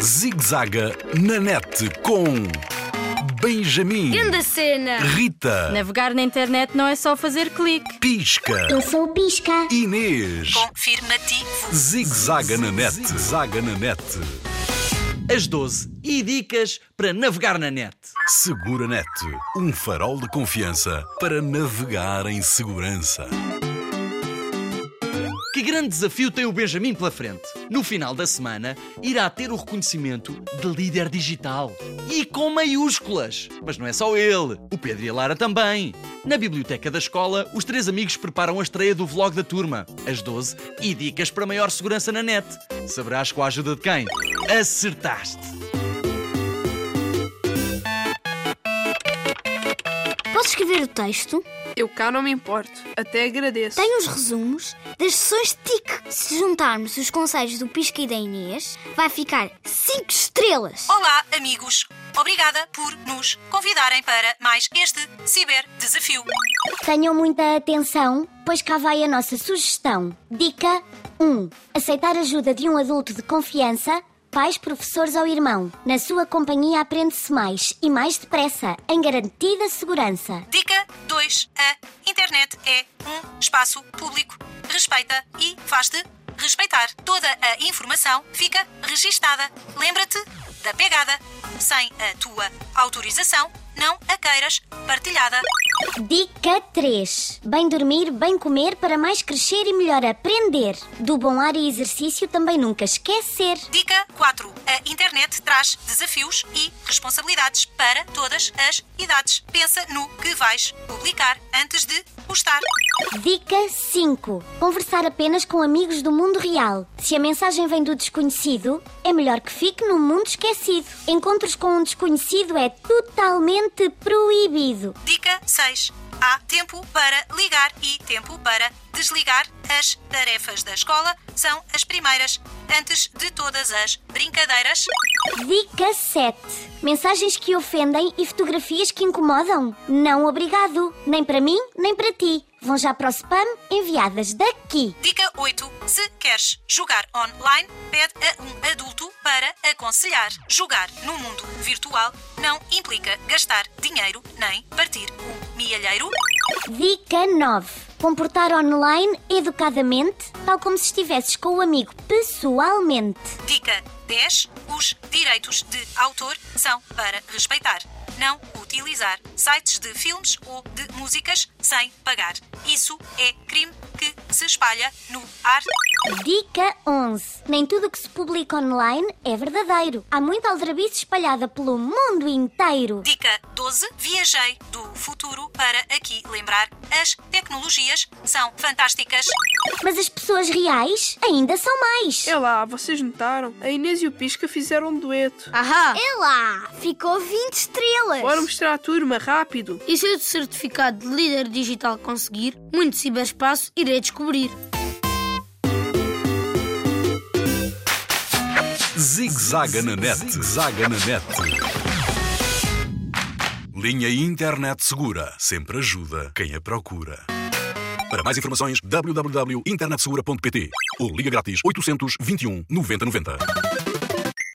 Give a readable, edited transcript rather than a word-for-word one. Zigzaga na net com Benjamin, grande cena, Rita. Navegar na internet não é só fazer clique. Pisca. Eu sou o Pisca. Inês. Confirmativo. Zigzaga na net. Zigzaga na net. As 12 e dicas para navegar na net. Segura Net, um farol de confiança para navegar em segurança. Que grande desafio tem o Benjamin pela frente. No final da semana, irá ter o reconhecimento de líder digital. E com maiúsculas. Mas não é só ele. O Pedro e a Lara também. Na biblioteca da escola, os três amigos preparam a estreia do vlog da turma. As 12 e dicas para maior segurança na net. Saberás com a ajuda de quem? Acertaste! Posso escrever o texto? Eu cá não me importo, até agradeço. Tenho os resumos das sessões de TIC. Se juntarmos os conselhos do Pisca e da Inês, vai ficar 5 estrelas. Olá, amigos. Obrigada por nos convidarem para mais este Ciberdesafio. Tenham muita atenção, pois cá vai a nossa sugestão. Dica 1. Aceitar a ajuda de um adulto de confiança, pais, professores ou irmão. Na sua companhia aprende-se mais e mais depressa, em garantida segurança. Dica 2. A internet é um espaço público. Respeita e faz-te respeitar. Toda a informação fica registada. Lembra-te da pegada. Sem a tua autorização, não a queiras partilhada. Dica 3. Bem dormir, bem comer, para mais crescer e melhor aprender. Do bom ar e exercício também nunca esquecer. Dica 4. A internet traz desafios e responsabilidades para todas as idades. Pensa no que vais publicar antes de postar. Dica 5. Conversar apenas com amigos do mundo real. Se a mensagem vem do desconhecido, é melhor que fique no mundo esquecido. Encontros com um desconhecido é totalmente proibido. Dica 6. Há tempo para ligar e tempo para desligar. As tarefas da escola são as primeiras, antes de todas as brincadeiras. Dica 7. Mensagens que ofendem e fotografias que incomodam. Não obrigado. Nem para mim, nem para ti. Vão já para o spam, enviadas daqui. Dica 8. Se queres jogar online, pede a um adulto para aconselhar. Jogar no mundo virtual não implica gastar dinheiro nem partir um milheiro. Dica 9. Comportar online educadamente, tal como se estivesses com o amigo pessoalmente. Dica 10. Os direitos de autor são para respeitar. Não utilizar sites de filmes ou de músicas sem pagar. Isso é crime que se espalha no ar. Dica 11. Nem tudo o que se publica online é verdadeiro. Há muita aldrabice espalhada pelo mundo inteiro. Dica 12. Viajei do futuro para aqui lembrar. As tecnologias são fantásticas. Mas as pessoas reais ainda são mais. É lá, vocês notaram? A Inês e o Pisca fizeram um dueto. Ahá! É lá, ficou 20 estrelas. Bora mostrar à turma, rápido. E se o certificado de líder digital conseguir, muito ciberespaço irei descobrir. Zigzaga na net. Zigzaga na net. Linha Internet Segura. Sempre ajuda quem a procura. Para mais informações, www.internetsegura.pt ou liga grátis 821 9090.